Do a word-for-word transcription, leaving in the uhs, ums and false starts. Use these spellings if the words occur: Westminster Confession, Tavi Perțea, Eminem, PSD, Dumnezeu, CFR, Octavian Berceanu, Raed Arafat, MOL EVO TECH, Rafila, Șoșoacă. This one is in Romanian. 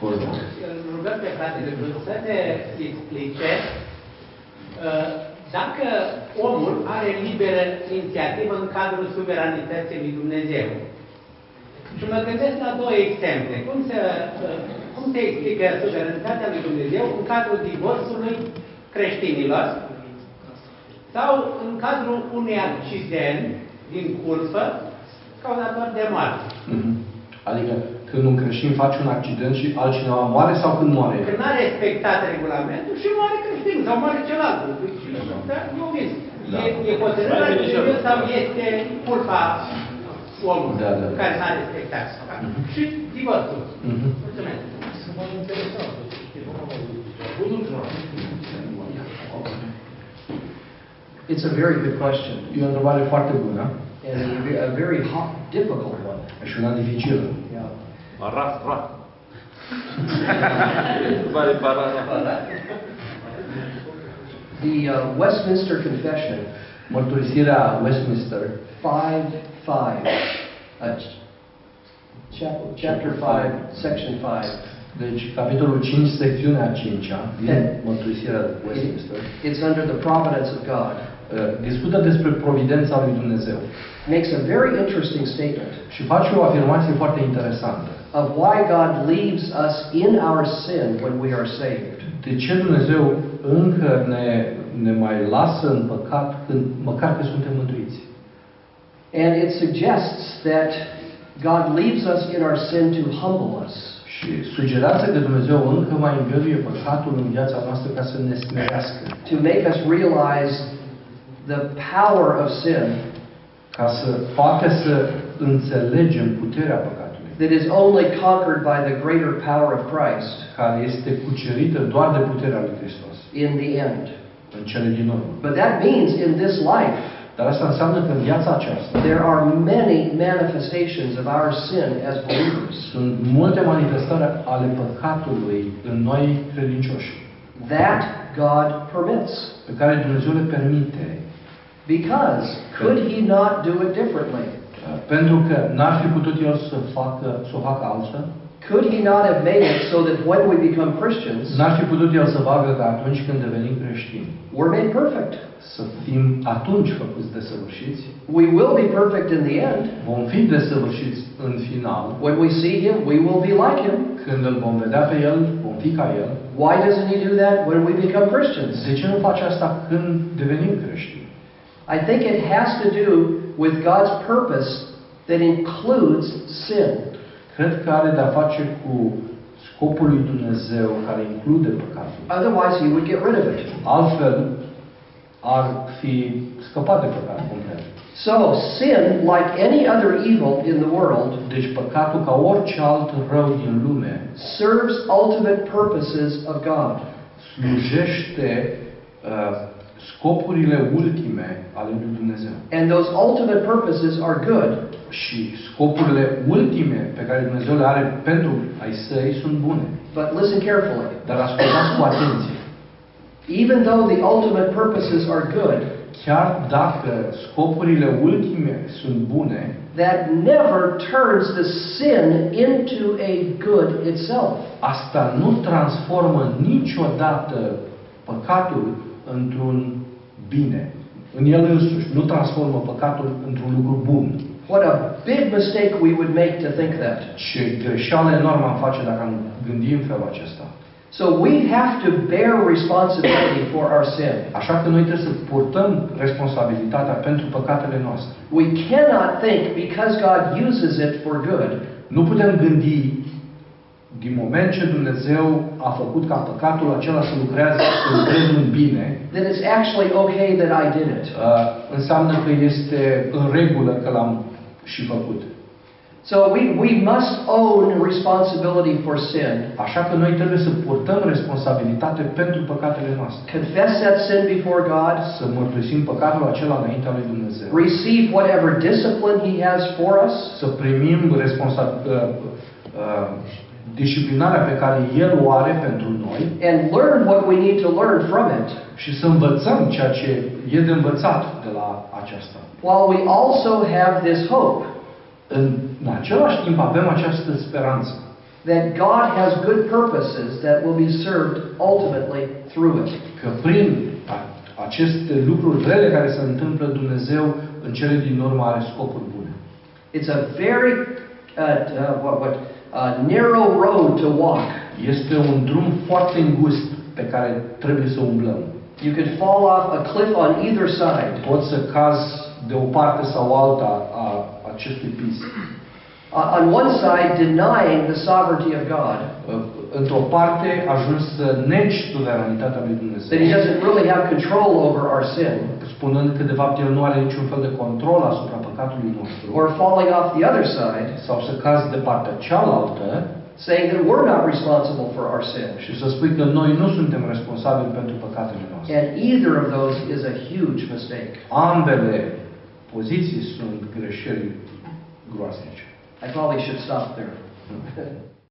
Corect. Rugăm pe fratele Brun să ne explice dacă omul are liberă inițiativă în cadrul suveranității lui Dumnezeu. Și mă gândesc la două exemple. Cum se, cum se explică suveranitatea lui Dumnezeu în cadrul divorțului creștinilor sau în cadrul unui accident din culpă cauzator de moarte? Mm-hmm. Adică când un creștin face un accident și altcineva moare sau când moare? Când n-a respectat regulamentul și moare creștinul sau moare celălalt. Dar nu este. Da. E, e hotărârea lui Dumnezeu sau este culpa omului da, da, da. care n-a respectat. Mm-hmm. Și divorțul. Mm-hmm. Mulțumesc. Sunt mai interesant. It's a very good question. E o întrebare foarte bună. And a very hot, difficult one. Și una dificilă. Raf, raf. The uh, Westminster Confession. Mărturisirea Westminster. Five, five. Uh, chapter five, section five. Deci, capitolul cinci, secțiunea cinci-a, din Mărturisirea Westminster. It's under the providence of God. Uh, discută despre providența lui Dumnezeu. Makes a very interesting statement. Și face o afirmație foarte interesantă. Of why God leaves us in our sin when we are saved. De ce Dumnezeu încă ne ne mai lasă în păcat când măcar că suntem mântuiți? And it suggests that God leaves us in our sin to humble us. Și sugerația că Dumnezeu încă mai îngăduie păcatul în viața noastră ca să ne smerească. To make us realize the power of sin. Ca să poate să înțelegem puterea păcatului. That is only conquered by the greater power of Christ. Care este cucerită doar de puterea lui Hristos. In the end. În cele din urmă. But that means in this life. Dar asta înseamnă că în viața aceasta. There are many manifestations of our sin as believers. Sunt multe manifestări ale păcatului în noi credincioși. That God permits. Pe care Dumnezeu le permite. Because could he not do it differently? Pentru că n-ar fi putut el să facă să o facă altfel? Could he not have made it so that when we become Christians, n-ar fi putut el să facă că atunci când devenim creștini, we're made perfect. Să fim atunci făcuți desăvârșiți. We will be perfect in the end. Vom fi desăvârșiți în final. When we see him, we will be like him. Când îl vom vedea pe el, vom fi ca el. Why doesn't he do that when we become Christians? De ce nu face asta când devenim creștini? I think it has to do with God's purpose that includes sin. Cred că are de-a face cu scopul lui Dumnezeu care include păcatul. Otherwise he would get rid of it. Altfel ar fi scăpat de păcat complet. So sin, like any other evil in the world, deci păcatul ca orice alt rău din lume, serves ultimate purposes of God. Slujește uh, scopurile ultime ale lui Dumnezeu. And those ultimate purposes are good. Și scopurile ultime pe care Dumnezeu le are pentru ai săi sunt bune. But listen carefully. Dar ascultați cu atenție. Even though the ultimate purposes are good, chiar dacă scopurile ultime sunt bune, that never turns the sin into a good itself. Asta nu transformă niciodată păcatul într-un bine. În el însuși nu transformă păcatul într-un lucru bun. What a big mistake we would make to think that. Ce greșeală enormă am face dacă am gândi în felul acesta. So we have to bear responsibility for our sin. Așa că noi trebuie să purtăm responsabilitatea pentru păcatele noastre. We cannot think because God uses it for good. Nu putem gândi din moment ce Dumnezeu a făcut ca păcatul acela să lucreze în vreun bine, that it's actually okay that I did it. Uh, înseamnă că este în regulă că l-am și făcut. So we we must own responsibility for sin. Așa că noi trebuie să purtăm responsabilitate pentru păcatele noastre. Confess that sin before God. Să mărturisim păcatul acela înaintea lui Dumnezeu. Receive whatever discipline he has for us. Să primim responsabilitatea uh, uh, disciplinarea pe care el o are pentru noi. And learn what we need to learn from it. Și să învățăm ceea ce e de învățat de la aceasta. While we also have this hope. În același timp avem această speranță. that God has good purposes that will be served ultimately through it. Că prin aceste lucruri rele care se întâmplă, Dumnezeu în cele din urmă are scopuri bune. It's a very uh, uh, what, what, uh, narrow road to walk. Este un drum foarte îngust pe care trebuie să umblăm. You could fall off a cliff on either side. Poți să cazi de o parte sau alta a acestui pis. On one side, denying the sovereignty of God. Într-o parte ajungi să negi suveranitatea lui Dumnezeu. That He doesn't really have control over our sin. Spunând că de fapt El nu are niciun fel de control asupra păcatului nostru. Or falling off the other side. Sau să cazi de partea cealaltă. Saying that we're not responsible for our sin. Și să spui că noi nu suntem responsabili pentru păcatele noastre. And either of those is a huge mistake. Ambele poziții sunt greșeli groaznice. I probably should stop there.